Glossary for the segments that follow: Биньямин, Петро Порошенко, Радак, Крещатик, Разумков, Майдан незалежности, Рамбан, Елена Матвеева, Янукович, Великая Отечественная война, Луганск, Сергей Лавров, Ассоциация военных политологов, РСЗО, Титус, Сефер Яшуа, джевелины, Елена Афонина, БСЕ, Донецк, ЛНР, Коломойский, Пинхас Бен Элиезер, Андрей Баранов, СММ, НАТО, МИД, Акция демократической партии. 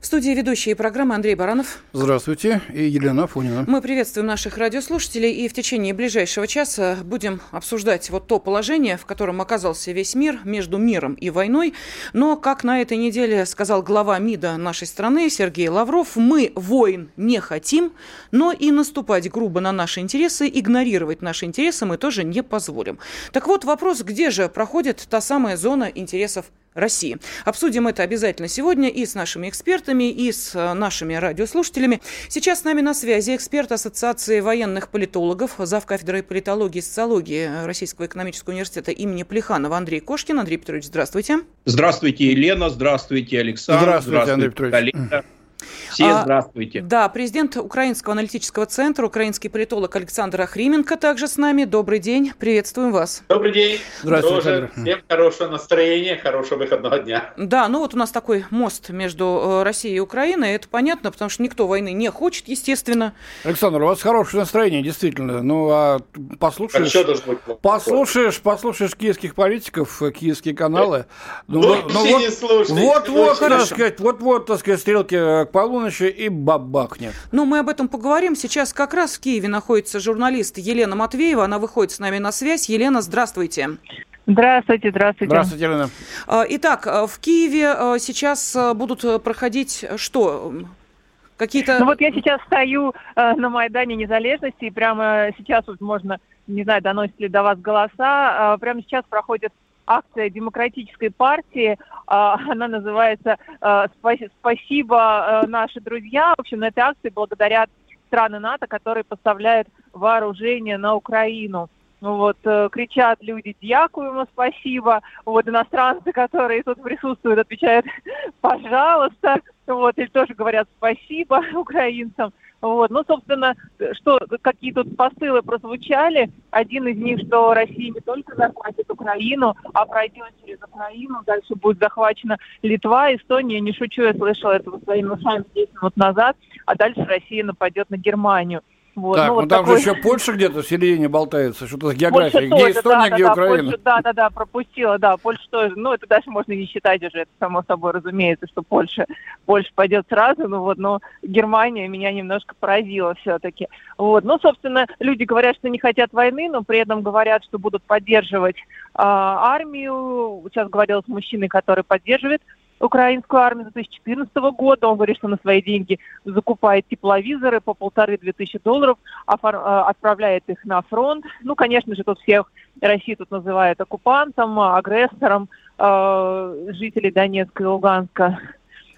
В студии ведущие программы Андрей Баранов. Здравствуйте. И Елена Афонина. Мы приветствуем наших радиослушателей и в течение ближайшего часа будем обсуждать вот то положение, в котором оказался весь мир между миром и войной. Но, как на этой неделе сказал глава МИДа нашей страны Сергей Лавров, мы войн не хотим, но и наступать грубо на наши интересы, игнорировать наши интересы мы тоже не позволим. Так вот вопрос, где же проходит та самая зона интересов России. Обсудим это обязательно сегодня и с нашими экспертами, и с нашими радиослушателями. Сейчас с нами на связи эксперт Ассоциации военных политологов, зав. Кафедрой политологии и социологии Российского экономического университета имени Плеханова Андрей Кошкин. Андрей Петрович, здравствуйте. Здравствуйте, Елена. Здравствуйте, Александр. Здравствуйте, Андрей Петрович. Коллега. Все здравствуйте. Да, президент Украинского аналитического центра, украинский политолог Александр Охрименко также с нами. Добрый день, приветствуем вас. Добрый день. Здравствуйте. Тоже всем хорошего настроения, хорошего выходного дня. Да, ну вот у нас такой мост между Россией и Украиной, это понятно, потому что никто войны не хочет, естественно. Александр, у вас хорошее настроение, действительно. Ну, а послушаешь киевских политиков, киевские каналы. Вот, так сказать, стрелки к полуночи и бабахнет. Ну, мы об этом поговорим. Сейчас как раз в Киеве находится журналист Елена Матвеева. Она выходит с нами на связь. Елена, здравствуйте. Здравствуйте. Здравствуйте, Елена. Итак, в Киеве сейчас будут проходить что? Какие-то... Ну, вот я сейчас стою на Майдане незалежности, и прямо сейчас вот можно, не знаю, доносят ли до вас голоса, прямо сейчас проходит акция демократической партии, она называется «Спасибо, наши друзья». В общем, на этой акции благодарят страны НАТО, которые поставляют вооружение на Украину. Вот, кричат люди «Дякуємо, спасибо». Вот, иностранцы, которые тут присутствуют, отвечают «Пожалуйста». Вот, или тоже говорят «Спасибо» украинцам. Вот. Ну, собственно, что какие тут посылы прозвучали. Один из них, что Россия не только захватит Украину, а пройдет через Украину, дальше будет захвачена Литва, Эстония. Не шучу, я слышала это своими ушами 10 минут назад. А дальше Россия нападет на Германию. Вот. Так, ну, вот там такой... же еще Польша где-то в середине болтается, что-то география. Польша где тоже, Эстония, где Украина. Польша, пропустила, Польша тоже. Ну, это даже можно не считать уже, это само собой разумеется, что Польша пойдет сразу, но Германия меня немножко поразила все-таки. Вот, собственно, люди говорят, что не хотят войны, но при этом говорят, что будут поддерживать армию. Сейчас говорил с мужчиной, который поддерживает украинскую армию с 2014 года. Он говорит, что на свои деньги закупает тепловизоры по 1500-2000 долларов, отправляет их на фронт. Ну, конечно же, тут всех Россию тут называют оккупантом, агрессором, жителей Донецка и Луганска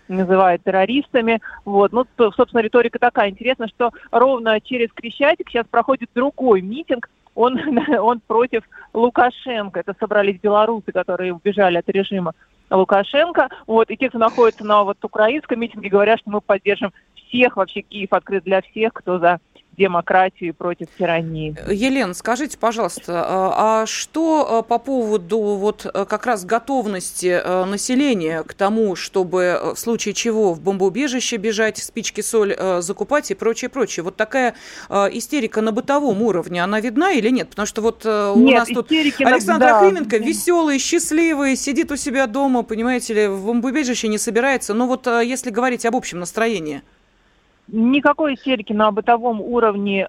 называют террористами. Вот. Ну, собственно, риторика такая. Интересно, что ровно через Крещатик сейчас проходит другой митинг. Он против Лукашенко. Это собрались белорусы, которые убежали от режима Лукашенко, и те, кто находится на украинском митинге, говорят, что мы поддержим всех, вообще Киев открыт для всех, кто за демократию и против тирании. Елена, скажите, пожалуйста, а что по поводу как раз готовности населения к тому, чтобы в случае чего в бомбоубежище бежать, спички, соль закупать и прочее? Вот такая истерика на бытовом уровне, она видна или нет? Потому что у нас тут Александр Охрименко веселый, счастливый, сидит у себя дома, понимаете ли, в бомбоубежище не собирается. Но если говорить об общем настроении... Никакой истерики на бытовом уровне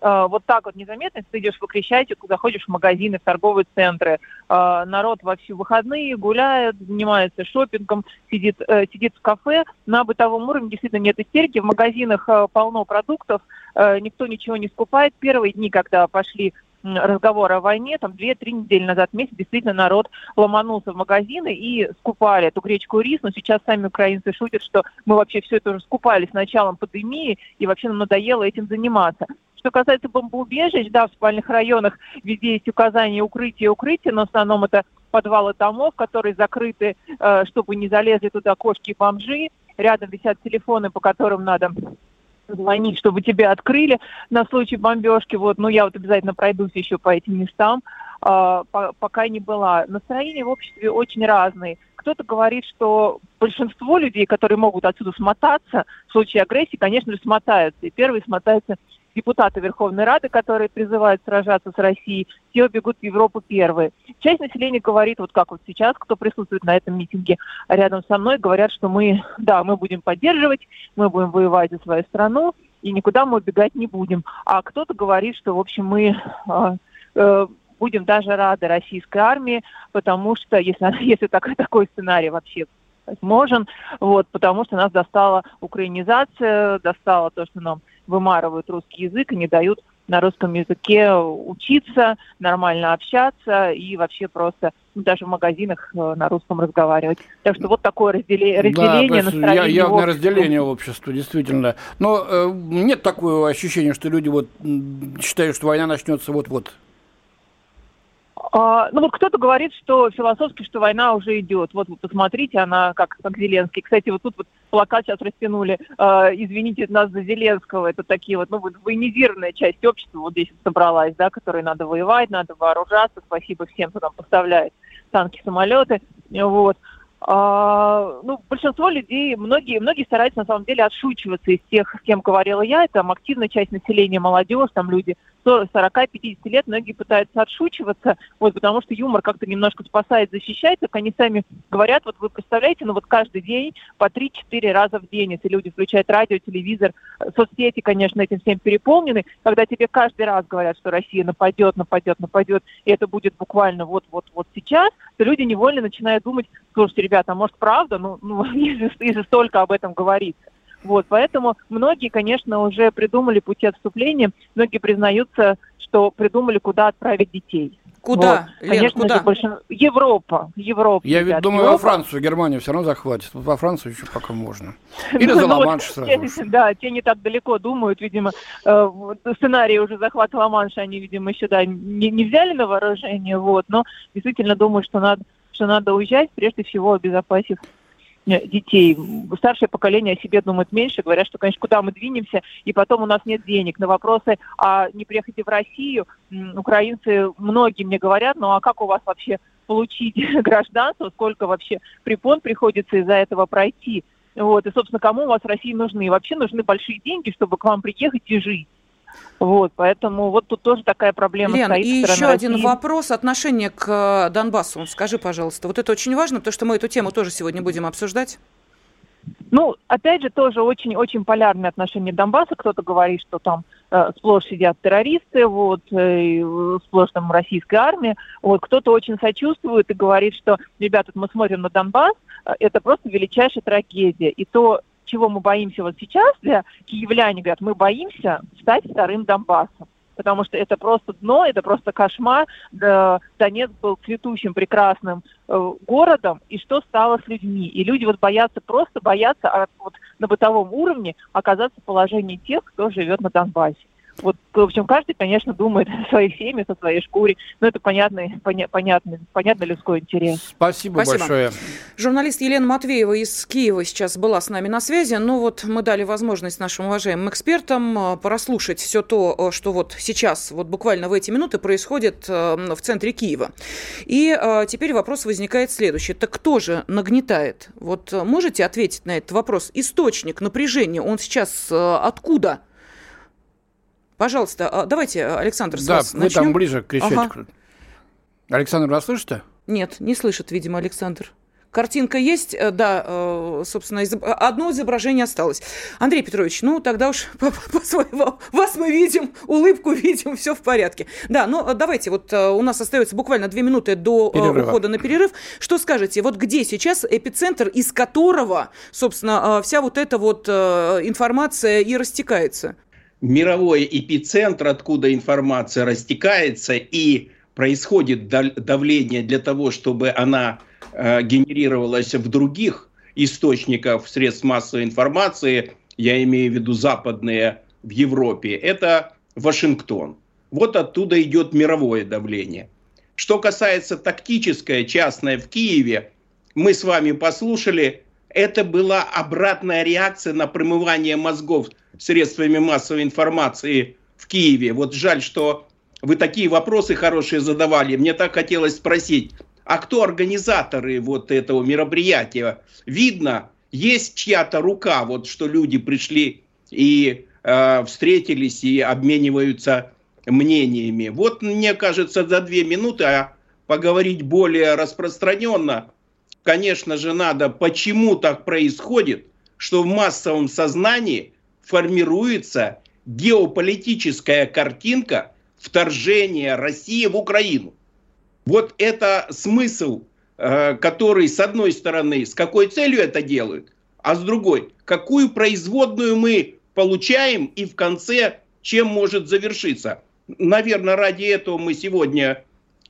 незаметно. Ты идешь по Крещатику, заходишь в магазины, в торговые центры. Народ во все выходные гуляет, занимается шопингом, сидит в кафе. На бытовом уровне действительно нет истерики. В магазинах полно продуктов, никто ничего не скупает. Первые дни, когда пошли разговор о войне, там 2-3 недели назад, месяц, действительно народ ломанулся в магазины и скупали эту гречку и рис, но сейчас сами украинцы шутят, что мы вообще все это уже скупали с началом пандемии, и вообще нам надоело этим заниматься. Что касается бомбоубежищ, в спальных районах везде есть указания укрытия, но в основном это подвалы домов, которые закрыты, чтобы не залезли туда кошки и бомжи, рядом висят телефоны, по которым надо... звонить, чтобы тебя открыли на случай бомбежки. Я обязательно пройдусь еще по этим местам. пока не была. Настроения в обществе очень разные. Кто-то говорит, что большинство людей, которые могут отсюда смотаться, в случае агрессии, конечно же, смотаются. И первые смотаются депутаты Верховной Рады, которые призывают сражаться с Россией. Все бегут в Европу первые. Часть населения говорит, вот как вот сейчас, кто присутствует на этом митинге рядом со мной, говорят, что мы будем поддерживать, мы будем воевать за свою страну, и никуда мы убегать не будем. А кто-то говорит, что, в общем, мы будем даже рады российской армии, потому что, если такой сценарий вообще возможен, потому что нас достала украинизация, достало то, что нам вымарывают русский язык и не дают на русском языке учиться, нормально общаться и вообще просто даже в магазинах на русском разговаривать. Так что вот такое разделение настроения. Явное разделение общества, действительно. Но нет такого ощущения, что люди считают, что война начнется вот-вот. Кто-то говорит, что философски, что война уже идет. Вот, посмотрите, она как Зеленский. Кстати, тут плакат сейчас растянули. Извините нас за Зеленского. Это такие военизированная часть общества здесь собралась, которой надо воевать, надо вооружаться. Спасибо всем, кто нам поставляет танки, самолеты. Большинство людей, многие стараются на самом деле отшучиваться из тех, с кем говорила я. Это активная часть населения, молодежь, там люди 40-50 лет, многие пытаются отшучиваться, потому что юмор как-то немножко спасает, защищает. Так они сами говорят, вы представляете, каждый день по 3-4 раза в день, если люди включают радио, телевизор, соцсети, конечно, этим всем переполнены, когда тебе каждый раз говорят, что Россия нападет, и это будет буквально вот сейчас, то люди невольно начинают думать, слушайте, ребята, может, правда, если столько об этом говорится. Поэтому многие, конечно, уже придумали пути отступления, многие признаются, что придумали, куда отправить детей. Куда? Конечно, куда? Европа. Я ведь думаю, во Францию, Германию все равно захватит. Во Францию еще пока можно. Или за Ла-Манш сразу. Да, те не так далеко думают, видимо. Сценарий уже захвата Ла-Манша они, видимо, еще не взяли на вооружение, но действительно думают, что надо уезжать, прежде всего обезопасив детей. Старшее поколение о себе думает меньше, говорят, что, конечно, куда мы двинемся, и потом у нас нет денег. На вопросы о не приходе в Россию украинцы многие мне говорят, а как у вас вообще получить гражданство, сколько вообще препон приходится из-за этого пройти? И, собственно, кому у вас в России нужны? И вообще нужны большие деньги, чтобы к вам приехать и жить. Поэтому тут тоже такая проблема, Лен, стоит. И еще один вопрос, отношение к Донбассу. Скажи, пожалуйста, это очень важно, потому что мы эту тему тоже сегодня будем обсуждать. Опять же, тоже очень-очень полярное отношение Донбасса. Кто-то говорит, что там сплошь сидят террористы, сплошь там российская армия. Кто-то очень сочувствует и говорит, что, ребята, мы смотрим на Донбасс, это просто величайшая трагедия. И то, чего мы боимся сейчас, киевляне говорят, мы боимся стать вторым Донбассом, потому что это просто дно, это просто кошмар. Донецк был цветущим, прекрасным городом, и что стало с людьми? И люди боятся на бытовом уровне оказаться в положении тех, кто живет на Донбассе. В общем, каждый, конечно, думает о своей семье, о своей шкуре. Но это понятный людской интерес. Спасибо большое. Журналист Елена Матвеева из Киева сейчас была с нами на связи. Мы дали возможность нашим уважаемым экспертам прослушать все то, что сейчас, буквально в эти минуты происходит в центре Киева. И теперь вопрос возникает следующий. Так кто же нагнетает? Можете ответить на этот вопрос? Источник напряжения, он сейчас откуда? Пожалуйста, давайте, Александр, с вас начнем. Да, вы там ближе к Крещатику. Ага. Александр, вас слышите? Нет, не слышит, видимо, Александр. Картинка есть, да, собственно, одно изображение осталось. Андрей Петрович, тогда уж вас мы видим, улыбку видим, все в порядке. Да, давайте, у нас остается буквально 2 минуты до ухода на перерыв. Что скажете, где сейчас эпицентр, из которого, собственно, вся эта информация и растекается? Мировой эпицентр, откуда информация растекается и происходит давление для того, чтобы она генерировалась в других источниках средств массовой информации, я имею в виду западные в Европе, это Вашингтон. Оттуда идет мировое давление. Что касается тактической, частной в Киеве, мы с вами послушали, это была обратная реакция на промывание мозгов средствами массовой информации в Киеве. Жаль, что Вы такие вопросы хорошие задавали. Мне так хотелось спросить, а кто организаторы вот этого мероприятия? Видно, есть чья-то рука, вот что люди пришли и встретились и обмениваются мнениями. Вот, мне кажется, за 2 минуты, а поговорить более распространенно, конечно же, надо, почему так происходит, что в массовом сознании формируется геополитическая картинка вторжения России в Украину. Вот это смысл, который, с одной стороны, с какой целью это делают, а с другой, какую производную мы получаем и в конце чем может завершиться. Наверное, ради этого мы сегодня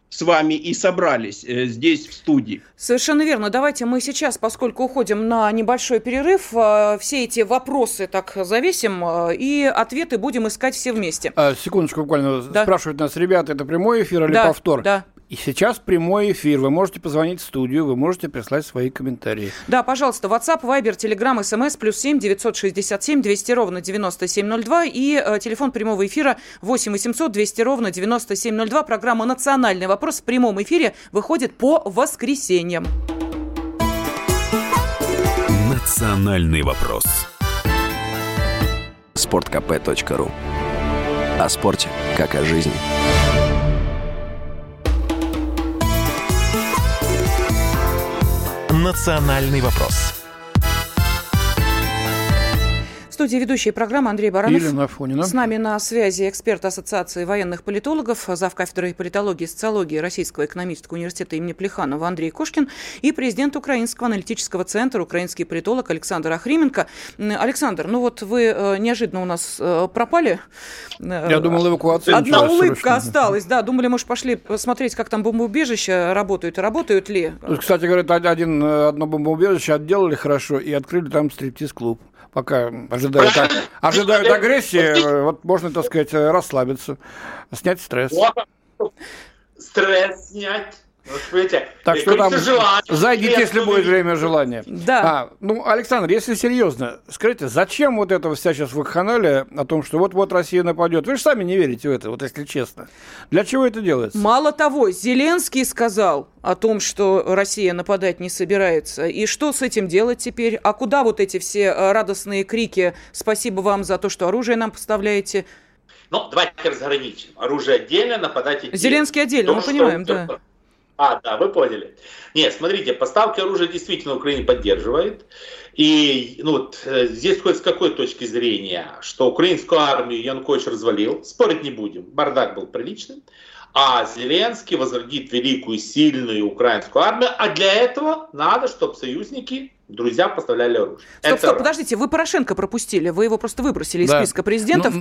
с вами и собрались здесь, в студии. Совершенно верно. Давайте мы сейчас, поскольку уходим на небольшой перерыв, все эти вопросы так завесим и ответы будем искать все вместе. Секундочку буквально. Да. Спрашивают нас, ребята, это прямой эфир или повтор? Да. И сейчас прямой эфир. Вы можете позвонить в студию, вы можете прислать свои комментарии. Да, пожалуйста, WhatsApp, Viber, Telegram, SMS, +7 967 200 ровно 9702 и телефон прямого эфира 8 800 200 ровно 9702. Программа «Национальный вопрос» в прямом эфире выходит по воскресеньям. «Национальный вопрос». sportkp.ru. О спорте, как о жизни. «Национальный вопрос». В студии ведущей программы Андрей Баранов. Елена Афонина. С нами на связи эксперт Ассоциации военных политологов, завкафедрой политологии и социологии Российского экономического университета имени Плеханова Андрей Кошкин и президент Украинского аналитического центра, украинский политолог Александр Охрименко. Александр, ну вот вы неожиданно у нас пропали. Я думал, эвакуация. Одна улыбка осталась, да. Думали, может, пошли посмотреть, как там бомбоубежища работают ли. Кстати говоря, одно бомбоубежище отделали хорошо и открыли там стриптиз-клуб. Пока ожидают агрессии, вот можно, так сказать, расслабиться, снять стресс. Стресс снять. Так что там зайдите, если будет время, желание. Да. Александр, если серьезно, скажите, зачем вот это вся сейчас вакханалия о том, что вот-вот Россия нападет? Вы же сами не верите в это, вот если честно. Для чего это делается? Мало того, Зеленский сказал о том, что Россия нападать не собирается. И что с этим делать теперь? А куда вот эти все радостные крики «Спасибо вам за то, что оружие нам поставляете»? Давайте разграничим. Оружие отдельно, нападать отдельно. Зеленский отдельно, мы понимаем, да. Вы поняли. Нет, смотрите, поставки оружия действительно Украина поддерживает. И здесь хоть с какой точки зрения, что украинскую армию Янукович развалил, спорить не будем, бардак был приличный, а Зеленский возродит великую, сильную украинскую армию, а для этого надо, чтобы союзники, друзья, поставляли оружие. Стоп, подождите, вы Порошенко пропустили, вы его просто выбросили из списка президентов,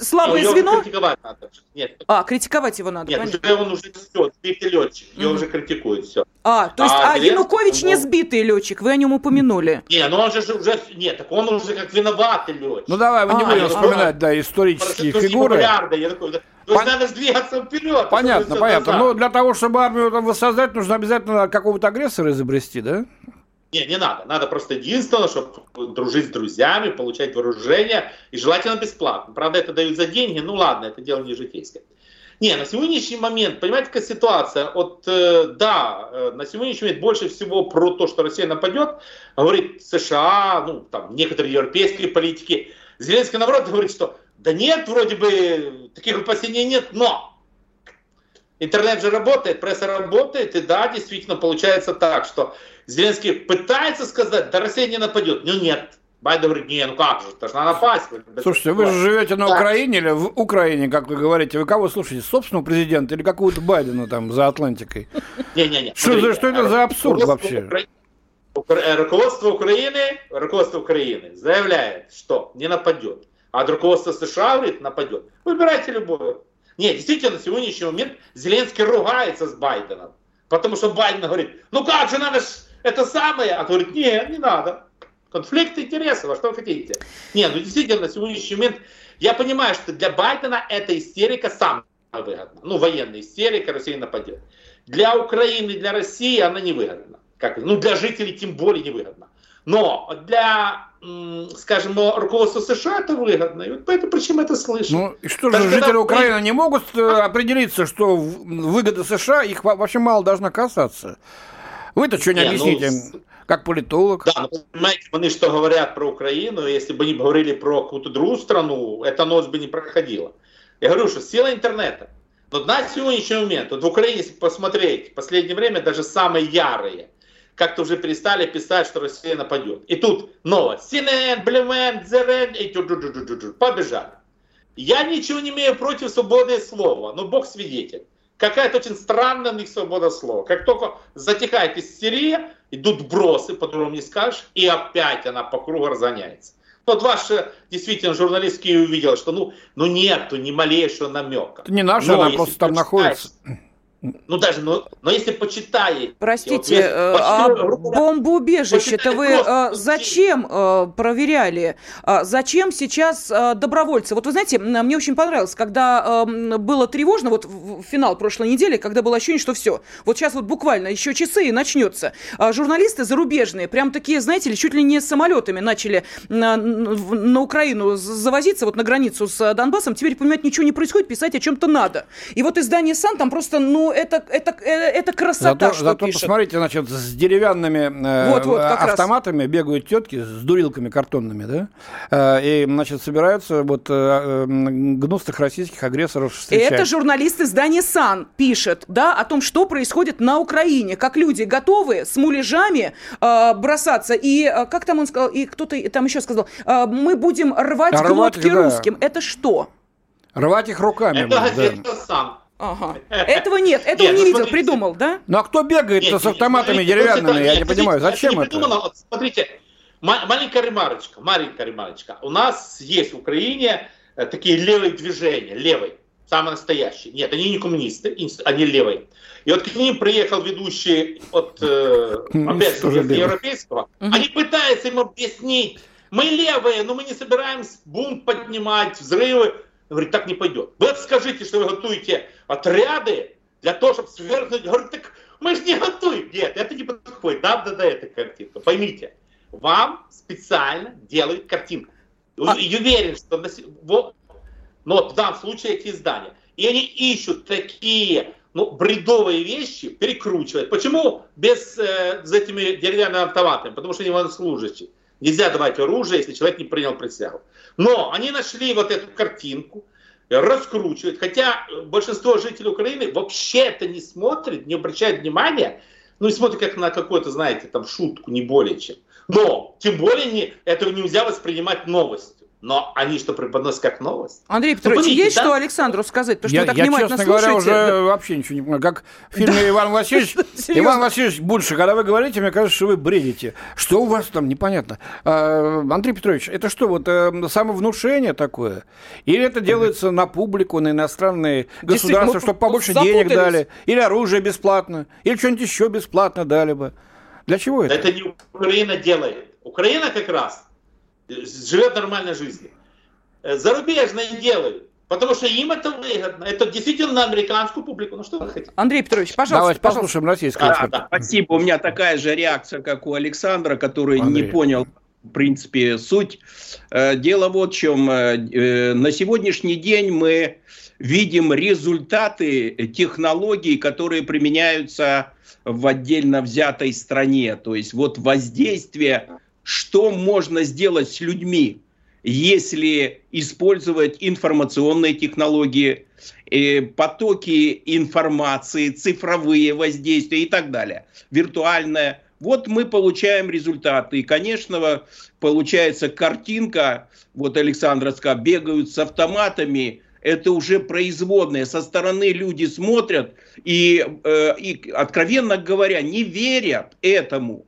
слабое звено? Критиковать надо. Нет. Критиковать его надо, нет, понятно. Он уже все, сбитый летчик, его уже критикуют, все. Янукович не сбитый летчик, вы о нем упомянули. Он уже как виноватый летчик. Давай, мы не будем вспоминать, исторические фигуры. Надо же двигаться вперед. Понятно. Но для того, чтобы армию там воссоздать, нужно обязательно какого-то агрессора изобрести, да? Не надо. Надо просто единственное, чтобы дружить с друзьями, получать вооружение, и желательно бесплатно. Правда, это дают за деньги, это дело не житейское. На сегодняшний момент, понимаете, какая ситуация? На сегодняшний момент больше всего про то, что Россия нападет, говорит США, некоторые европейские политики. Зеленский, наоборот, говорит, что нет, вроде бы таких опасений нет, но интернет же работает, пресса работает, и действительно получается так, что Зеленский пытается сказать, Россия не нападет, нет. Байден говорит, как же, должна напасть. Слушайте, вы же живете на Украине или в Украине, как вы говорите, вы кого слушаете, собственного президента или какого-то Байдена там за Атлантикой? Не-не-не. Что это за абсурд вообще? Руководство Украины заявляет, что не нападет, а от руководства США говорит, нападет. Выбирайте любое. Действительно, на сегодняшний момент Зеленский ругается с Байденом, потому что Байден говорит, как же, надо это самое, а говорит, не надо. Конфликт интересов, а что вы хотите? Действительно, на сегодняшний момент я понимаю, что для Байдена эта истерика самая выгодна. Военная истерика, Россия нападет. Для Украины, для России она невыгодна. Для жителей тем более невыгодна. Но для, скажем, руководства США это выгодно. И вот по этой причине это слышно. Ну и что же, жители Украины не могут определиться, что выгода США их вообще мало должна касаться? Вы-то что не объясните, как политолог? Да, ну, понимаете, они что говорят про Украину, если бы они говорили про какую-то другую страну, эта новость бы не проходила. Я говорю, что сила интернета. Но на сегодняшний момент, вот в Украине, если посмотреть, в последнее время даже самые ярые, как-то уже перестали писать, что Россия нападет. И тут новость. CNN, Блюмен, Зерен, и побежали. Я ничего не имею против свободы слова, но Бог свидетель. Какая-то очень странная у них свобода слова. Как только затихает истерия, идут бросы, по-другому не скажешь, и опять она по кругу разгоняется. Вот ваш, действительно, журналистский увидел, что ну нету ни малейшего намека. Это не наша, но она просто там находится. Ну, даже, но если почитаете... Простите, вот, бомбоубежище-то вы зачем проверяли? Зачем сейчас добровольцы? Вот вы знаете, мне очень понравилось, когда было тревожно, вот в финал прошлой недели, когда было ощущение, что все. Вот сейчас вот буквально еще часы и начнется. Журналисты зарубежные, прям такие, знаете ли, чуть ли не с самолетами начали на Украину завозиться, вот на границу с Донбассом. Теперь, понимаете, ничего не происходит, писать о чем-то надо. И вот издание «Сан» там просто, это красота, что зато пишет. Посмотрите, значит, с деревянными автоматами раз. Бегают тетки с дурилками картонными, да? И, значит, собираются вот гнусных российских агрессоров встречать. Это журналист издания «Сан» пишет, да, о том, что происходит на Украине, как люди готовы с муляжами бросаться. И, как там он сказал, и кто-то там еще сказал, мы будем рвать глотки русским. Это что? Рвать их руками. Это газета «Сан». Ага. Этого нет, этого нет, не видел, придумал, да? Ну а кто бегает-то с автоматами деревянными, я не понимаю, зачем это? Вот смотрите, маленькая ремарочка. У нас есть в Украине такие левые движения, левые, самые настоящие. Нет, они не коммунисты, они левые. И вот к ним приехал ведущий от европейского, они пытаются им объяснить, мы левые, но мы не собираемся бунт поднимать, взрывы. Говорит, так не пойдет. Вы скажите, что вы готовите отряды для того, чтобы свергнуть. Говорит, так мы же не готовим. Нет, это не подходит. Надо до этой картинки. Поймите, вам специально делают картинку. И уверен, что в данном случае эти издания. И они ищут такие бредовые вещи, перекручивают. Почему без с этими деревянными автоматами? Потому что они военнослужащие. Нельзя давать оружие, если человек не принял присягу. Но они нашли вот эту картинку, раскручивают. Хотя большинство жителей Украины вообще это не смотрит, не обращает внимания. Ну и смотрит как на какую-то, знаете, там шутку, не более чем. Но тем более этого нельзя воспринимать новостью. Но они что, преподносят как новость? Андрей Петрович, понимаете, есть что Александру сказать? Потому что вы так внимательно слушаете. Я, честно говоря, уже вообще ничего не понимаю. Как в фильме «Иван Васильевич». Иван Васильевич Бунша, когда вы говорите, мне кажется, что вы бредите. Что у вас там, непонятно. Андрей Петрович, это что, вот самовнушение такое? Или это делается на публику, на иностранные государства, чтобы побольше денег дали? Или оружие бесплатно? Или что-нибудь еще бесплатно дали бы? Для чего это? Это не Украина делает. Украина как раз живет нормальной жизнью. Зарубежные делают, потому что им это выгодно. Это действительно на американскую публику. Ну что вы хотите? Андрей Петрович, пожалуйста. Давайте послушаем российского эксперта. Да. Спасибо. У меня такая же реакция, как у Александра, который не понял, в принципе, суть. Дело вот в чем. На сегодняшний день мы видим результаты технологий, которые применяются в отдельно взятой стране. То есть вот воздействие... Что можно сделать с людьми, если использовать информационные технологии, потоки информации, цифровые воздействия и так далее, виртуальное. Вот мы получаем результаты. И, конечно, получается картинка, вот Александр сказал, бегают с автоматами. Это уже производное. Со стороны люди смотрят и откровенно говоря, не верят этому.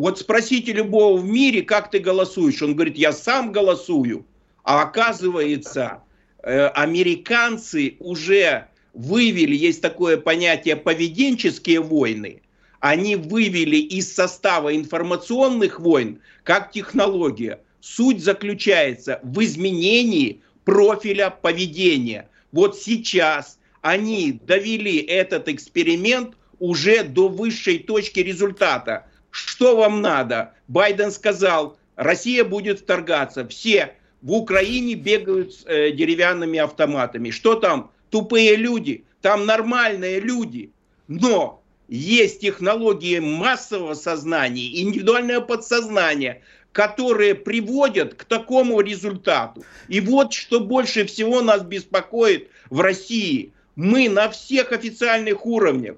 Вот спросите любого в мире, как ты голосуешь. Он говорит, я сам голосую. А оказывается, американцы уже вывели, есть такое понятие поведенческие войны. Они вывели из состава информационных войн как технология. Суть заключается в изменении профиля поведения. Вот сейчас они довели этот эксперимент уже до высшей точки результата. Что вам надо? Байден сказал, Россия будет вторгаться. Все в Украине бегают с деревянными автоматами. Что там? Тупые люди. Там нормальные люди. Но есть технологии массового сознания, индивидуальное подсознание, которые приводят к такому результату. И вот что больше всего нас беспокоит в России. Мы на всех официальных уровнях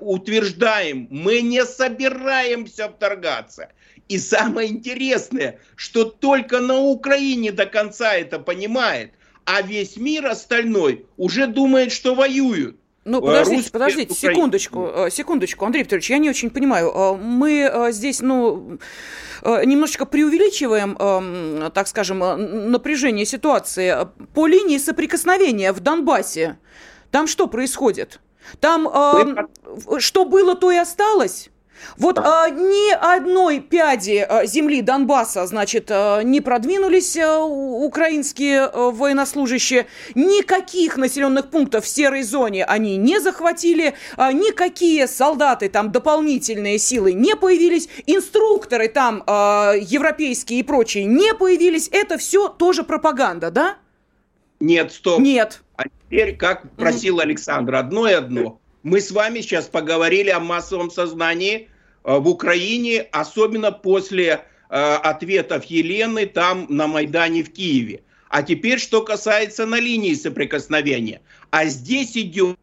утверждаем, мы не собираемся вторгаться. И самое интересное, что только на Украине до конца это понимает, а весь мир остальной уже думает, что воюют. Ну, подождите, секундочку, Андрей Петрович, я не очень понимаю. Мы здесь, немножечко преувеличиваем, так скажем, напряжение ситуации по линии соприкосновения в Донбассе. Там что происходит? Там что было, то и осталось. Вот ни одной пяди земли Донбасса, значит, не продвинулись украинские военнослужащие, никаких населенных пунктов в серой зоне они не захватили, никакие солдаты, там дополнительные силы не появились, инструкторы там европейские и прочие не появились, это все тоже пропаганда, да? Нет, стоп. Нет. А теперь, как просил Александр, одно и одно. Мы с вами сейчас поговорили о массовом сознании в Украине, особенно после ответов Елены там на Майдане в Киеве. А теперь, что касается на линии соприкосновения. А здесь идет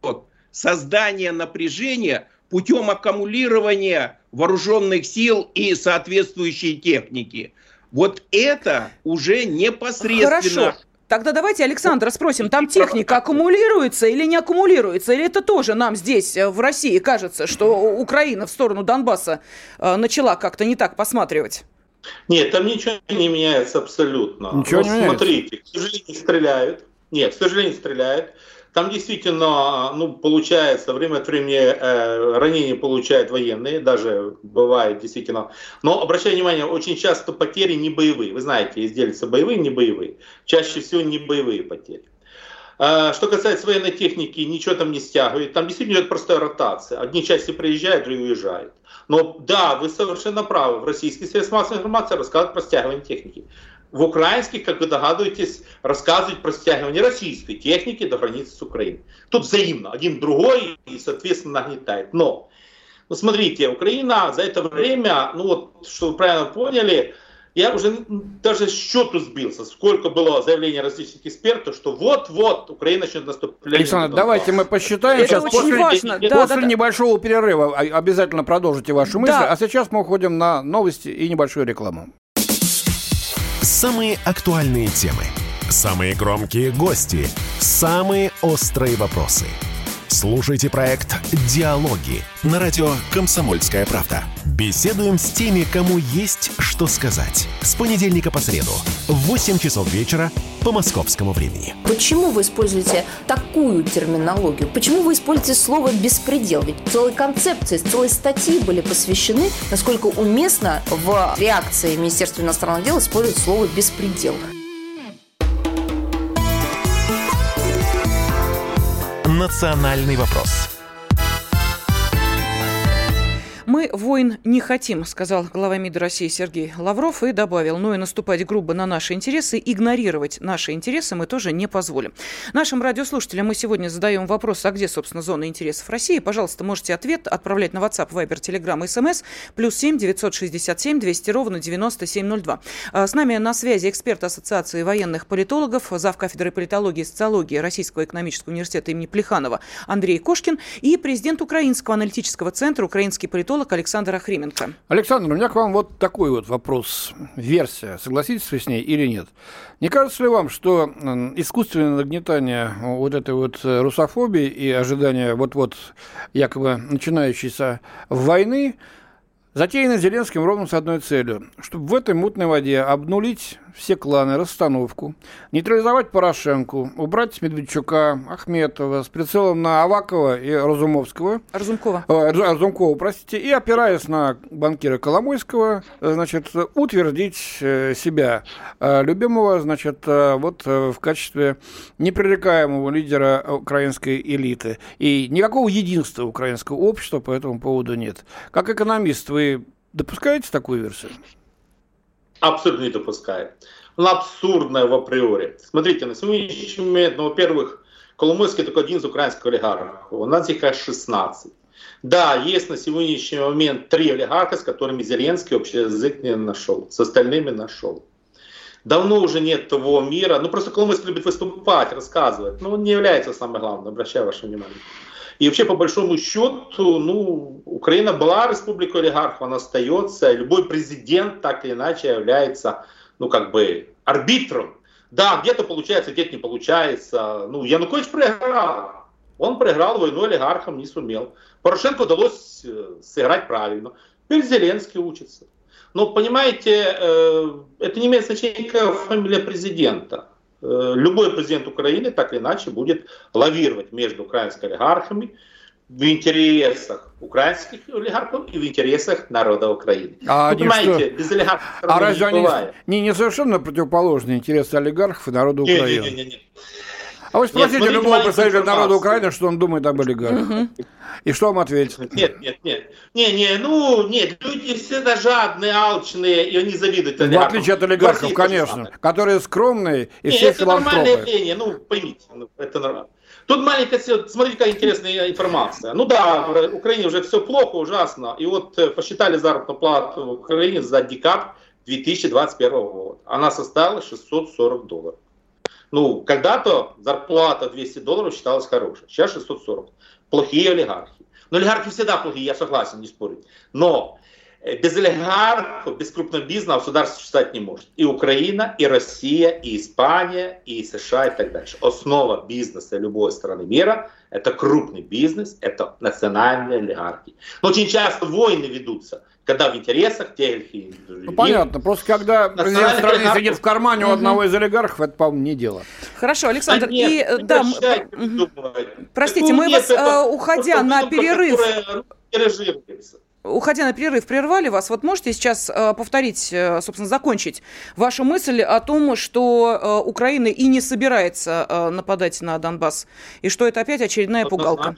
создание напряжения путем аккумулирования вооруженных сил и соответствующей техники. Вот это уже непосредственно... Хорошо. Тогда давайте Александра спросим, там техника аккумулируется или не аккумулируется? Или это тоже нам здесь, в России, кажется, что Украина в сторону Донбасса начала как-то не так посматривать? Нет, там ничего не меняется абсолютно. Смотрите, к сожалению, стреляют. Там действительно, получается, время от времени ранения получают военные, даже бывает действительно. Но, обращаю внимание, очень часто потери не боевые. Вы знаете, есть делятся боевые, не боевые. Чаще всего не боевые потери. Что касается военной техники, ничего там не стягивают. Там действительно идет простая ротация. Одни части приезжают, другие уезжают. Но да, вы совершенно правы. В российских средствах массовой информации рассказывают про стягивание техники. В украинских, как вы догадываетесь, рассказывают про стягивание российской техники до границы с Украиной. Тут взаимно. Один другой и, соответственно, нагнетает. Но, смотрите, Украина за это время, что вы правильно поняли, я уже даже счету сбился, сколько было заявлений различных экспертов, что вот-вот Украина начнет наступление. Александр, давайте мы посчитаем. Это сейчас очень важно. После небольшого перерыва обязательно продолжите ваши мысли. А сейчас мы уходим на новости и небольшую рекламу. Самые актуальные темы, самые громкие гости, самые острые вопросы. Слушайте проект «Диалоги» на радио «Комсомольская правда». Беседуем с теми, кому есть что сказать. С понедельника по среду в 8 часов вечера по московскому времени. Почему вы используете такую терминологию? Почему вы используете слово «беспредел»? Ведь целые концепции, целые статьи были посвящены, насколько уместно в реакции Министерства иностранных дел использовать слово «беспредел». Национальный вопрос. «Мы войн не хотим», — сказал глава МИДа России Сергей Лавров и добавил, и наступать грубо на наши интересы, игнорировать наши интересы мы тоже не позволим. Нашим радиослушателям мы сегодня задаем вопрос, а где, собственно, зона интересов России? Пожалуйста, можете ответ отправлять на WhatsApp, Viber, Telegram, SMS, +7 967 200 ровно 9702. С нами на связи эксперт Ассоциации военных политологов, зав. Кафедрой политологии и социологии Российского экономического университета имени Плеханова Андрей Кошкин и президент Украинского аналитического центра, украинский политолог Александр Охрименко. Александр, у меня к вам вот такой вот вопрос, версия. Согласитесь вы с ней или нет? Не кажется ли вам, что искусственное нагнетание вот этой вот русофобии и ожидание вот-вот якобы начинающейся войны затеяно Зеленским ровно с одной целью, чтобы в этой мутной воде обнулить все кланы, расстановку, нейтрализовать Порошенко, убрать Медведчука, Ахметова с прицелом на Авакова и Разумкова, и, опираясь на банкира Коломойского, значит, утвердить себя любимого, значит, вот в качестве непререкаемого лидера украинской элиты. И никакого единства украинского общества по этому поводу нет. Как экономист, вы Допускаете такую версию? Абсолютно не допускает. Она абсурдная в априори. Смотрите, на сегодняшний момент, ну, во-первых, Коломойский только один из украинских олигархов. У нас их аж 16. Да, есть на сегодняшний момент 3 олигарха, с которыми Зеленский общий язык не нашел. С остальными нашел. Давно уже нет того мира. Ну, просто Коломойский любит выступать, рассказывать. Но он не является самым главным, обращаю ваше внимание. И вообще, по большому счету, ну, Украина была республикой олигархов, она остается. И любой президент так или иначе является, ну, как бы, арбитром. Да, где-то получается, где-то не получается. Ну, Янукович проиграл. Он проиграл войну олигархам, не сумел. Порошенко удалось сыграть правильно. Теперь Зеленский учится. Но, понимаете, это не имеет значения, какая фамилия президента. Любой президент Украины так или иначе будет лавировать между украинскими олигархами в интересах украинских олигархов и в интересах народа Украины. А понимаете, без олигархов разве не бывает. Не совершенно противоположные интересы олигархов и народа Украины. Нет. А вы спросите любого представителя народа Украины, что он думает об олигархах. Угу. И что вам ответит? Нет, люди всегда жадные, алчные, и они завидуют олигархам. В отличие от олигархов, конечно, которые скромные и все филантропы. Нет, это нормальное явление, поймите, это нормально. Тут маленькая, смотрите, какая интересная информация. Ну да, в Украине уже все плохо, ужасно. И вот посчитали заработную плату в Украине за декабрь 2021 года. Она составила $640. Ну, когда-то зарплата $200 считалась хорошей, сейчас $640. Плохие олигархи. Но олигархи всегда плохие, я согласен, не спорю. Но без олигархов, без крупного бизнеса государство существовать не может. И Украина, и Россия, и Испания, и США, и так дальше. Основа бизнеса любой страны мира – это крупный бизнес, это национальные олигархи. Но очень часто войны ведутся. Когда в интересах тех или иных людей. Понятно, просто когда президент страны сидит в кармане у одного из олигархов, это, по-моему, не дело. Хорошо, Александр, простите, мы вас, уходя на перерыв, прервали вас. Вот можете сейчас повторить, собственно, закончить вашу мысль о том, что Украина и не собирается нападать на Донбасс, и что это опять очередная пугалка?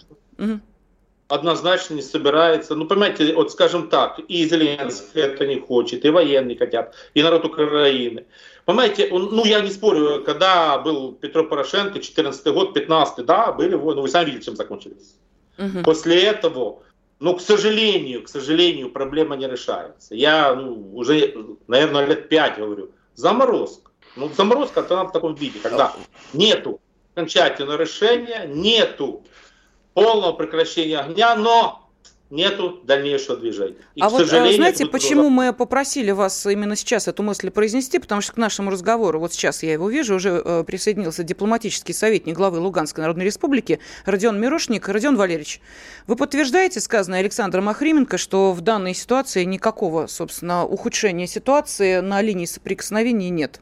Однозначно не собирается. Ну, понимаете, вот скажем так, и Зеленский это не хочет, и военные хотят, и народ Украины. Понимаете, я не спорю, когда был Петро Порошенко, 14 год, 15-й, да, были войны, вы сами видели, чем закончились. Угу. После этого, к сожалению, проблема не решается. Я уже, наверное, лет 5 говорю, заморозка. Заморозка, это она в таком виде, когда нету окончательного решения, нету полного прекращения огня, но нету дальнейшего движения. И, а вот знаете, почему мы попросили вас именно сейчас эту мысль произнести? Потому что к нашему разговору, вот сейчас я его вижу, уже присоединился дипломатический советник главы Луганской Народной Республики Родион Мирошник. Родион Валерьевич, вы подтверждаете сказанное Александром Охрименко, что в данной ситуации никакого, собственно, ухудшения ситуации на линии соприкосновения нет?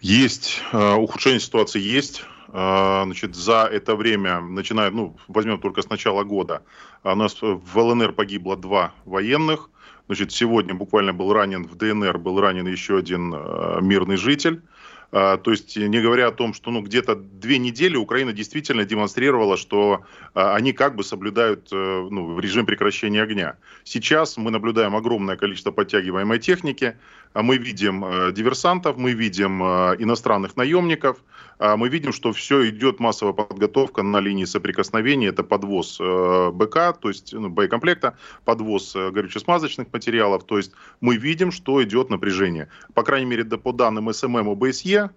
Есть. Ухудшение ситуации есть. Значит, за это время, начиная, возьмем только с начала года, у нас в ЛНР погибло 2 военных. Значит, сегодня буквально в ДНР был ранен еще один мирный житель. То есть, не говоря о том, что где-то 2 недели Украина действительно демонстрировала, что они как бы соблюдают режим прекращения огня. Сейчас мы наблюдаем огромное количество подтягиваемой техники, мы видим диверсантов, мы видим иностранных наемников, мы видим, что все идет массовая подготовка на линии соприкосновения, это подвоз БК, то есть боекомплекта, подвоз горюче-смазочных материалов, то есть мы видим, что идет напряжение. По крайней мере, по данным СММ и БСЕ,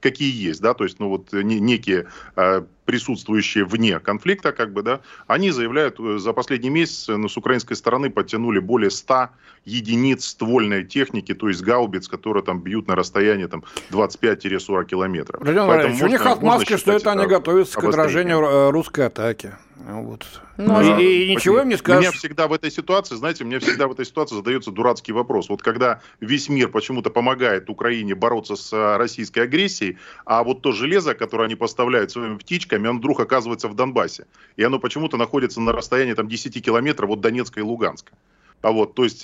какие есть, да, то есть, некие присутствующие вне конфликта, они заявляют, за последний месяц с украинской стороны подтянули более 100 единиц ствольной техники, то есть гаубиц, которые там бьют на расстоянии 25-40 километров. Родион Валерьевич, у них отмазки, что это они готовятся к отражению русской атаки. Вот. И ничего им не скажешь. Мне всегда в этой ситуации задается дурацкий вопрос. Вот когда весь мир почему-то помогает Украине бороться с российской агрессией, а вот то железо, которое они поставляют своими птичками, оно вдруг оказывается в Донбассе. И оно почему-то находится на расстоянии 10 километров от Донецка и Луганска. Вот, то есть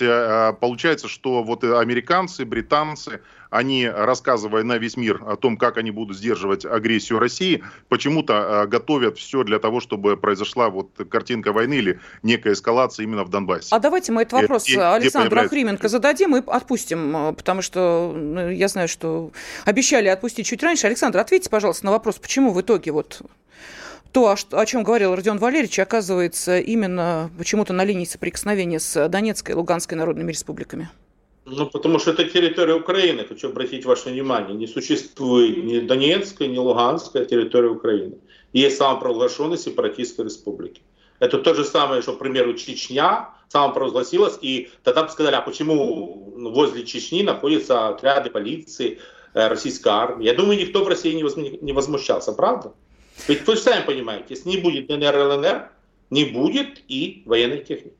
получается, что вот американцы, британцы, они, рассказывая на весь мир о том, как они будут сдерживать агрессию России, почему-то готовят все для того, чтобы произошла вот картинка войны или некая эскалация именно в Донбассе. А давайте мы этот вопрос Александру Охрименко зададим и отпустим, потому что я знаю, что обещали отпустить чуть раньше. Александр, ответьте, пожалуйста, на вопрос, почему в итоге вот... То, о чем говорил Родион Валерьевич, оказывается именно почему-то на линии соприкосновения с Донецкой и Луганской народными республиками. Ну, потому что это территория Украины, хочу обратить ваше внимание. Не существует ни Донецкая, ни Луганская территория Украины. Есть самопровозглашенные сепаратистские республики. Это то же самое, что, к примеру, Чечня самопровозгласилась, и тогда бы сказали, а почему возле Чечни находятся отряды полиции, российской армии. Я думаю, никто в России не возмущался, правда? Ведь вы же сами понимаете, если не будет ДНР, ЛНР, не будет и военной техники.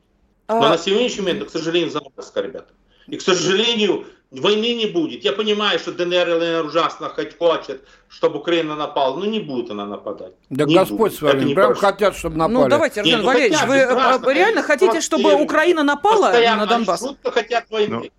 Но на сегодняшний момент, к сожалению, заморозка, ребята. И, к сожалению, войны не будет. Я понимаю, что ДНР, ЛНР ужасно хочет, чтобы Украина напала, но не будет она нападать. Да не Господь будет. С вами, прям хотят, чтобы напали. Ну давайте, Родион Валерьевич, вы страшно, реально хотите, чтобы Украина напала на Донбасс? Постоянно хотят войны.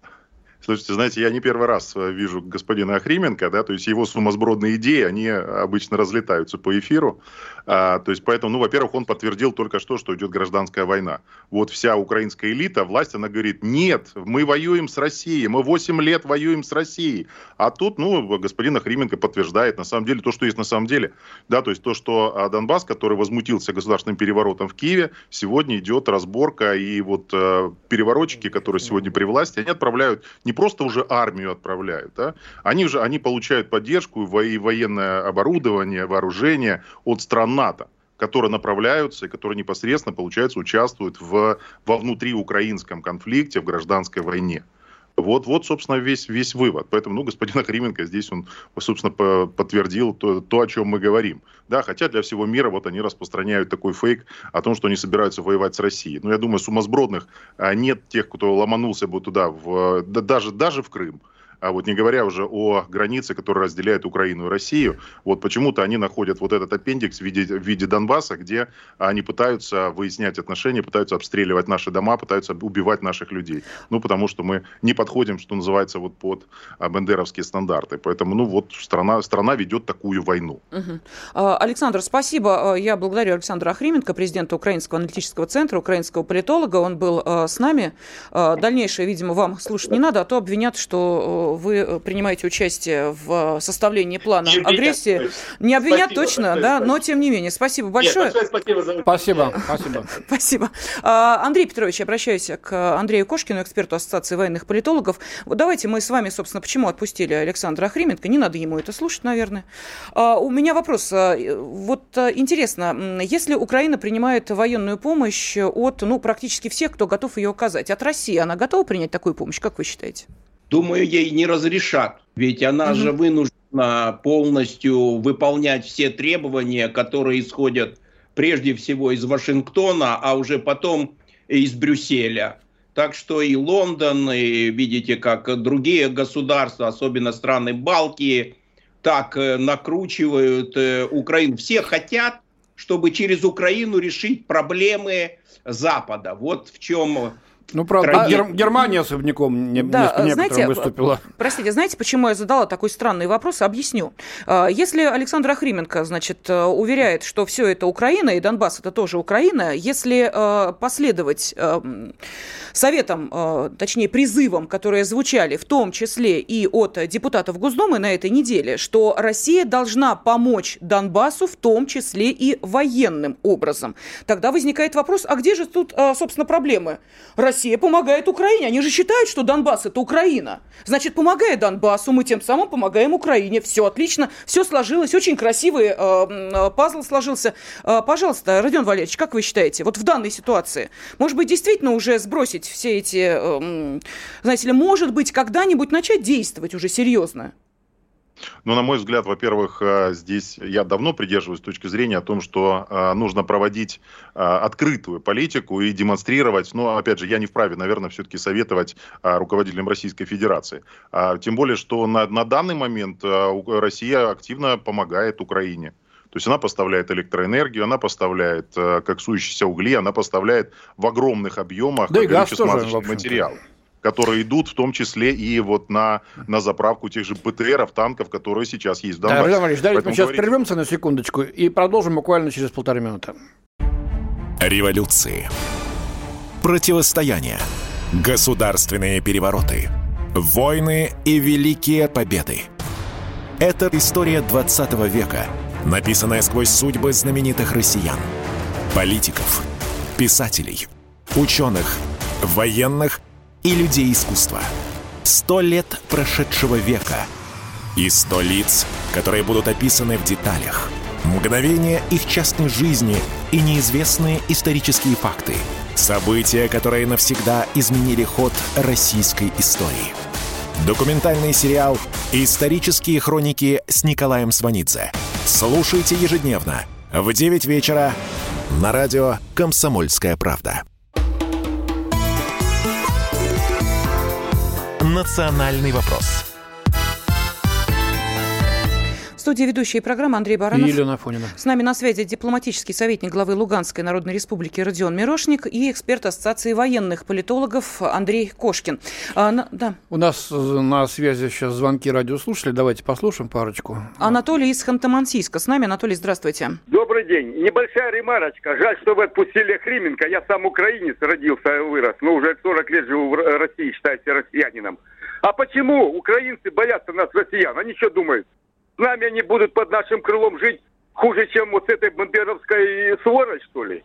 Слушайте, знаете, я не первый раз вижу господина Охрименко, да, то есть его сумасбродные идеи, они обычно разлетаются по эфиру, то есть поэтому, ну, во-первых, он подтвердил только что идет гражданская война. Вот вся украинская элита, власть, она говорит, нет, мы воюем с Россией, мы 8 лет воюем с Россией, а тут, ну, господин Охрименко подтверждает на самом деле то, что есть на самом деле, да, то есть то, что Донбасс, который возмутился государственным переворотом в Киеве, сегодня идет разборка, и вот переворотчики, которые сегодня при власти, они отправляют не просто уже армию отправляют, да? они получают поддержку и военное оборудование, вооружение от стран НАТО, которые направляются и которые непосредственно, получается, участвуют во внутриукраинском конфликте, в гражданской войне. Вот, собственно, весь вывод. Поэтому, ну, господин Охрименко здесь, он, собственно, подтвердил то, о чем мы говорим. Да, хотя для всего мира вот они распространяют такой фейк о том, что они собираются воевать с Россией. Но я думаю, сумасбродных нет тех, кто ломанулся бы туда, даже в Крым. А вот не говоря уже о границе, которая разделяет Украину и Россию, вот почему-то они находят вот этот аппендикс в виде Донбасса, где они пытаются выяснять отношения, пытаются обстреливать наши дома, пытаются убивать наших людей. Ну, потому что мы не подходим, что называется, вот под бандеровские стандарты. Поэтому, ну, вот страна ведет такую войну. Александр, спасибо. Я благодарю Александра Охрименко, президента Украинского аналитического центра, украинского политолога. Он был с нами. Дальнейшее, видимо, вам слушать не надо, а то обвинят, что... вы принимаете участие в составлении плана агрессии. Не обвинят, спасибо, точно, спасибо, да, спасибо. Но тем не менее. Спасибо большое. Спасибо. Андрей Петрович, я обращаюсь к Андрею Кошкину, эксперту Ассоциации военных политологов. Вот давайте мы с вами, собственно, почему отпустили Александра Охрименко. Не надо ему это слушать, наверное. У меня вопрос. Вот интересно, если Украина принимает военную помощь от, ну, практически всех, кто готов ее оказать, от России, она готова принять такую помощь, как вы считаете? Думаю, ей не разрешат, ведь она же вынуждена полностью выполнять все требования, которые исходят прежде всего из Вашингтона, а уже потом из Брюсселя. Так что и Лондон, и, видите, как другие государства, особенно страны Балтии, так накручивают Украину. Все хотят, чтобы через Украину решить проблемы Запада. Вот в чем... Ну, правда, Германия особняком некоторым выступила. Простите, знаете, почему я задала такой странный вопрос? Объясню. Если Александр Охрименко, значит, уверяет, что все это Украина, и Донбасс это тоже Украина, если последовать советам, точнее призывам, которые звучали в том числе и от депутатов Госдумы на этой неделе, что Россия должна помочь Донбассу в том числе и военным образом, тогда возникает вопрос, а где же тут, собственно, проблемы? Россия помогает Украине. Они же считают, что Донбасс – это Украина. Значит, помогая Донбассу, мы тем самым помогаем Украине. Все отлично, все сложилось, очень красивый пазл сложился. Пожалуйста, Родион Валерьевич, как вы считаете, вот в данной ситуации, может быть, действительно уже сбросить все эти, знаете ли, может быть, когда-нибудь начать действовать уже серьезно? Ну, на мой взгляд, во-первых, здесь я давно придерживаюсь точки зрения о том, что нужно проводить открытую политику и демонстрировать, но, опять же, я не вправе, наверное, все-таки советовать руководителям Российской Федерации. Тем более, что на данный момент Россия активно помогает Украине. То есть она поставляет электроэнергию, она поставляет коксующиеся угли, она поставляет в огромных объемах горюче-смазочных материалов, которые идут в том числе и вот на заправку тех же БТРов, танков, которые сейчас есть в Донбассе. Да, Родион Валерьевич, давайте мы сейчас прервемся на секундочку и продолжим буквально через полторы минуты. Революции, противостояния, государственные перевороты, войны и великие победы. Это история 20 века, написанная сквозь судьбы знаменитых россиян, политиков, писателей, ученых, военных и людей искусства. 100 лет прошедшего века и 100 лиц, которые будут описаны в деталях. Мгновения их частной жизни и неизвестные исторические факты. События, которые навсегда изменили ход российской истории. Документальный сериал «Исторические хроники» с Николаем Сванидзе. Слушайте ежедневно в 9 вечера на радио «Комсомольская правда». «Национальный вопрос». В студии ведущие программы Андрей Баранов. Елена Афонина. С нами на связи дипломатический советник главы Луганской Народной Республики Родион Мирошник и эксперт Ассоциации военных политологов Андрей Кошкин. Да. У нас на связи сейчас звонки радиослушателей. Давайте послушаем парочку. Анатолий из Ханты-Мансийска. С нами Анатолий, здравствуйте. Добрый день. Небольшая ремарочка. Жаль, что вы отпустили Охрименко. Я сам украинец, родился и вырос. Но уже 40 лет живу в России, считаюсь россиянином. А почему украинцы боятся нас, россиян? Они что думают? С нами они будут под нашим крылом жить хуже, чем вот с этой бандеровской сворой, что ли?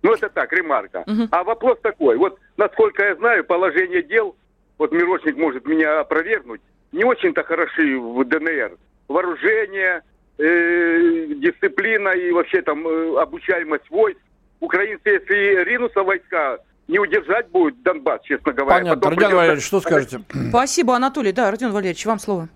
Ну, это так, ремарка. Угу. А вопрос такой. Вот, насколько я знаю, положение дел, вот Мирошник может меня опровергнуть, не очень-то хороши в ДНР. Вооружение, дисциплина и вообще там обучаемость войск. Украинцы, если ринутся войска, не удержать будет Донбасс, честно говоря. Понятно. Родион Валерьевич, что скажете? Спасибо, Анатолий. Да, Родион Валерьевич, вам слово.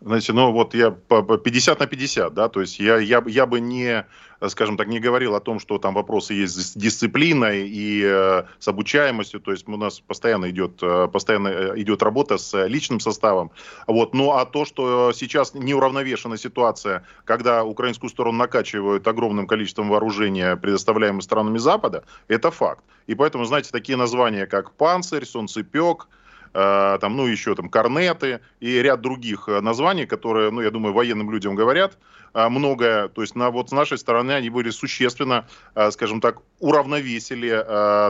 Знаете, ну вот я 50 на 50, да, то есть я бы не, скажем так, не говорил о том, что там вопросы есть с дисциплиной и с обучаемостью, то есть у нас постоянно идет работа с личным составом, вот, ну а то, что сейчас неуравновешенная ситуация, когда украинскую сторону накачивают огромным количеством вооружения, предоставляемого странами Запада, это факт, и поэтому, знаете, такие названия, как «Панцирь», «Солнцепек», там, ну, еще там «Корнеты» и ряд других названий, которые, ну, я думаю, военным людям говорят многое. То есть вот с нашей стороны они были существенно, скажем так, уравновесили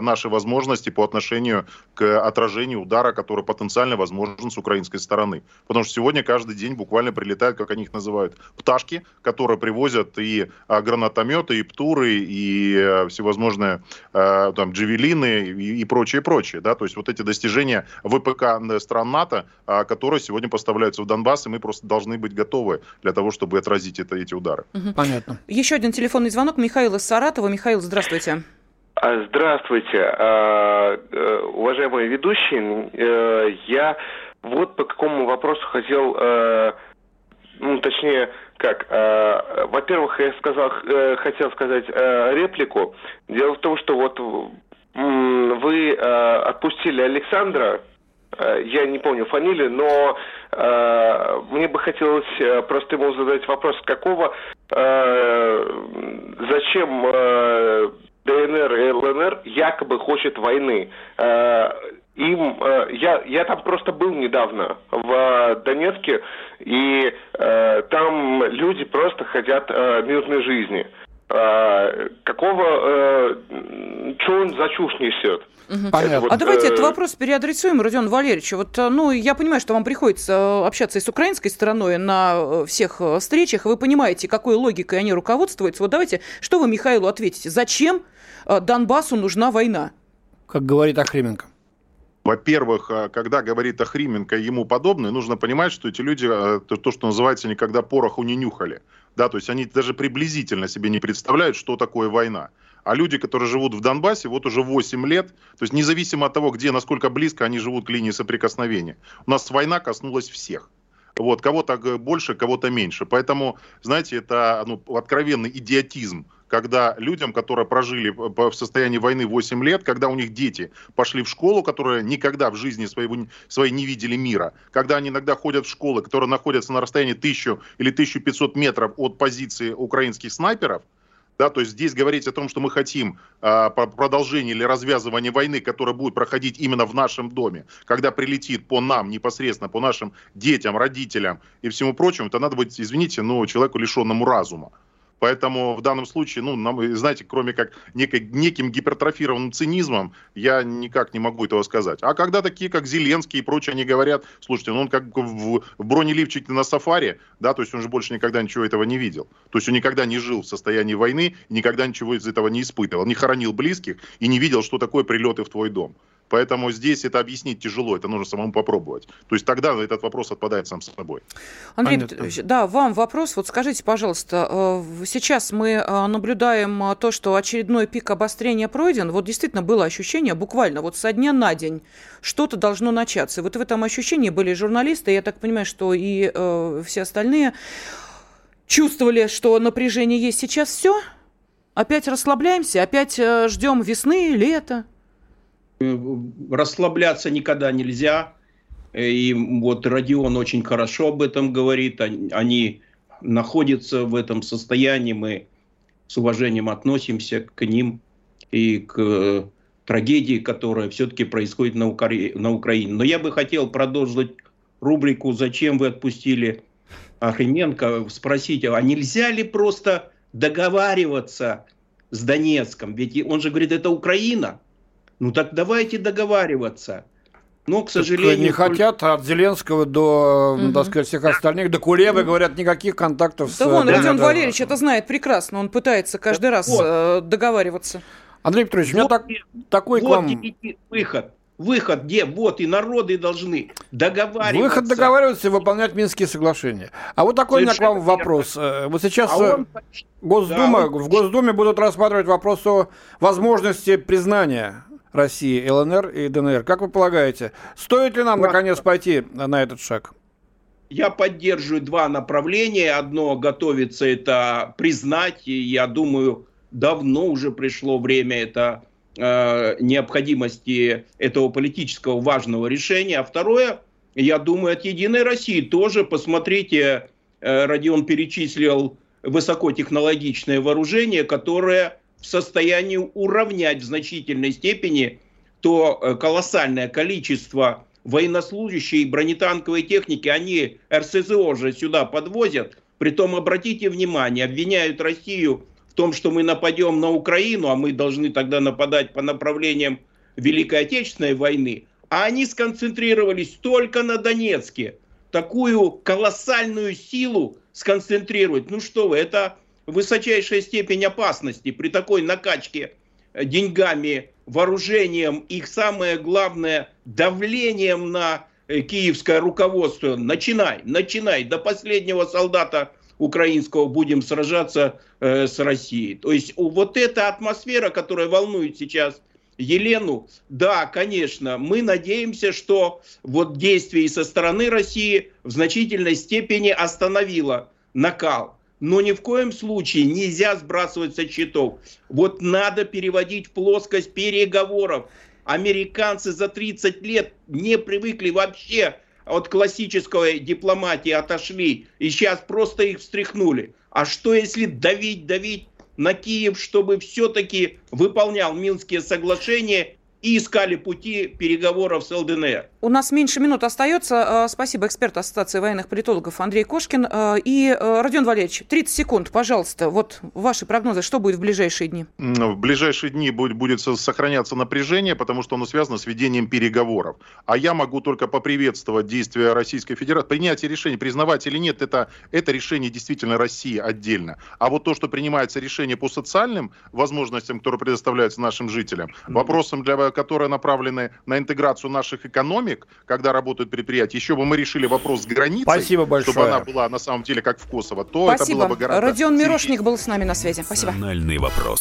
наши возможности по отношению к отражению удара, который потенциально возможен с украинской стороны. Потому что сегодня каждый день буквально прилетают, как они их называют, пташки, которые привозят и гранатометы, и птуры, и всевозможные там джевелины и прочее. Да? То есть вот эти достижения ВПК стран НАТО, которые сегодня поставляются в Донбасс, и мы просто должны быть готовы для того, чтобы отразить эти удары. Понятно. Еще один телефонный звонок. Михаил из Саратова. Михаил, здравствуйте. Здравствуйте, уважаемые ведущие. Я вот по какому вопросу хотел, во-первых, я хотел сказать реплику. Дело в том, что вот вы отпустили Александра, я не помню фамилию, но мне бы хотелось просто ему задать вопрос, зачем ДНР и ЛНР якобы хочет войны. Я там просто был недавно в Донецке, и там люди просто хотят мирной жизни. Что он за чушь несет? Понятно. Давайте этот вопрос переадресуем Родиону Валерьевичу. Я понимаю, что вам приходится общаться и с украинской стороной на всех встречах, вы понимаете, какой логикой они руководствуются. Вот давайте, что вы Михаилу ответите? Зачем Донбассу нужна война? Как говорит Охрименко. Во-первых, когда говорит Охрименко и ему подобное, нужно понимать, что эти люди, то, что называется, никогда пороху не нюхали. Да, то есть они даже приблизительно себе не представляют, что такое война. А люди, которые живут в Донбассе, вот уже 8 лет, то есть независимо от того, где, насколько близко они живут к линии соприкосновения, у нас война коснулась всех. Вот, кого-то больше, кого-то меньше. Поэтому, знаете, это откровенный идиотизм, когда людям, которые прожили в состоянии войны 8 лет, когда у них дети пошли в школу, которые никогда в жизни своей не видели мира, когда они иногда ходят в школы, которые находятся на расстоянии 1000 или 1500 метров от позиции украинских снайперов, да, то есть здесь говорить о том, что мы хотим продолжение или развязывание войны, которая будет проходить именно в нашем доме, когда прилетит по нам непосредственно, по нашим детям, родителям и всему прочему, то надо быть, извините, но человеку лишенному разума. Поэтому в данном случае, ну, нам, знаете, кроме как неким гипертрофированным цинизмом, я никак не могу этого сказать. А когда такие, как Зеленский и прочие, они говорят, слушайте, ну он как в бронеливчике на сафари, да, то есть он же больше никогда ничего этого не видел. То есть он никогда не жил в состоянии войны, никогда ничего из этого не испытывал, не хоронил близких и не видел, что такое прилеты в твой дом. Поэтому здесь это объяснить тяжело, это нужно самому попробовать. То есть тогда этот вопрос отпадает сам собой. Андрей, да, вам вопрос. Вот скажите, пожалуйста, сейчас мы наблюдаем то, что очередной пик обострения пройден. Вот действительно было ощущение, буквально вот со дня на день что-то должно начаться. Вот в этом ощущении были журналисты, я так понимаю, что и все остальные чувствовали, что напряжение есть. Сейчас все, опять расслабляемся, опять ждем весны, лета. Расслабляться никогда нельзя, и вот Родион очень хорошо об этом говорит, они находятся в этом состоянии, мы с уважением относимся к ним и к трагедии, которая все-таки происходит на Украине. Но я бы хотел продолжить рубрику «Зачем вы отпустили Охрименко?» спросить, а нельзя ли просто договариваться с Донецком? Ведь он же говорит, это Украина. Ну так давайте договариваться. Но, к сожалению... Не хотят, от Зеленского до, так сказать, всех остальных, до Кулебы, говорят, никаких контактов с... Да вон, Родион Валерьевич это знает прекрасно, он пытается каждый раз договариваться. Андрей Петрович, у меня такой к вам... Выход, где вот и народы должны договариваться. Выход договариваться и выполнять Минские соглашения. А вот такой совершенно у меня к вам вопрос. Вот сейчас в Госдуме будут рассматривать вопрос о возможности признания России, ЛНР и ДНР. Как вы полагаете, стоит ли нам, наконец, пойти на этот шаг? Я поддерживаю два направления. Одно готовится это признать, и я думаю, давно уже пришло время это необходимости этого политического важного решения. А второе, я думаю, от «Единой России» тоже. Посмотрите, Родион перечислил высокотехнологичное вооружение, которое в состоянии уравнять в значительной степени то колоссальное количество военнослужащих и бронетанковой техники. Они РСЗО же сюда подвозят. Притом, обратите внимание, обвиняют Россию в том, что мы нападем на Украину, а мы должны тогда нападать по направлениям Великой Отечественной войны. А они сконцентрировались только на Донецке. Такую колоссальную силу сконцентрировать. Ну что вы, это... высочайшая степень опасности при такой накачке деньгами, вооружением, их самое главное давлением на киевское руководство. Начинай, до последнего солдата украинского будем сражаться с Россией. То есть вот эта атмосфера, которая волнует сейчас Елену, да, конечно, мы надеемся, что вот действие со стороны России в значительной степени остановило накал. Но ни в коем случае нельзя сбрасывать со счетов. Вот надо переводить в плоскость переговоров. Американцы за 30 лет не привыкли вообще от классической дипломатии, отошли. И сейчас просто их встряхнули. А что если давить на Киев, чтобы все-таки выполнял Минские соглашения и искали пути переговоров с ЛДНР. У нас меньше минут остается. Спасибо, эксперт Ассоциации военных политологов Андрей Кошкин. И, Родион Валерьевич, 30 секунд, пожалуйста. Вот ваши прогнозы, что будет в ближайшие дни? В ближайшие дни будет сохраняться напряжение, потому что оно связано с ведением переговоров. А я могу только поприветствовать действия Российской Федерации. Принятие решения, признавать или нет, это решение действительно России отдельно. А вот то, что принимается решение по социальным возможностям, которые предоставляются нашим жителям, вопросом для которые направлены на интеграцию наших экономик, когда работают предприятия, еще бы мы решили вопрос с границей, чтобы она была на самом деле как в Косово, то это было бы гораздо... Спасибо. Родион Мирошник был с нами на связи. Спасибо. Национальный вопрос.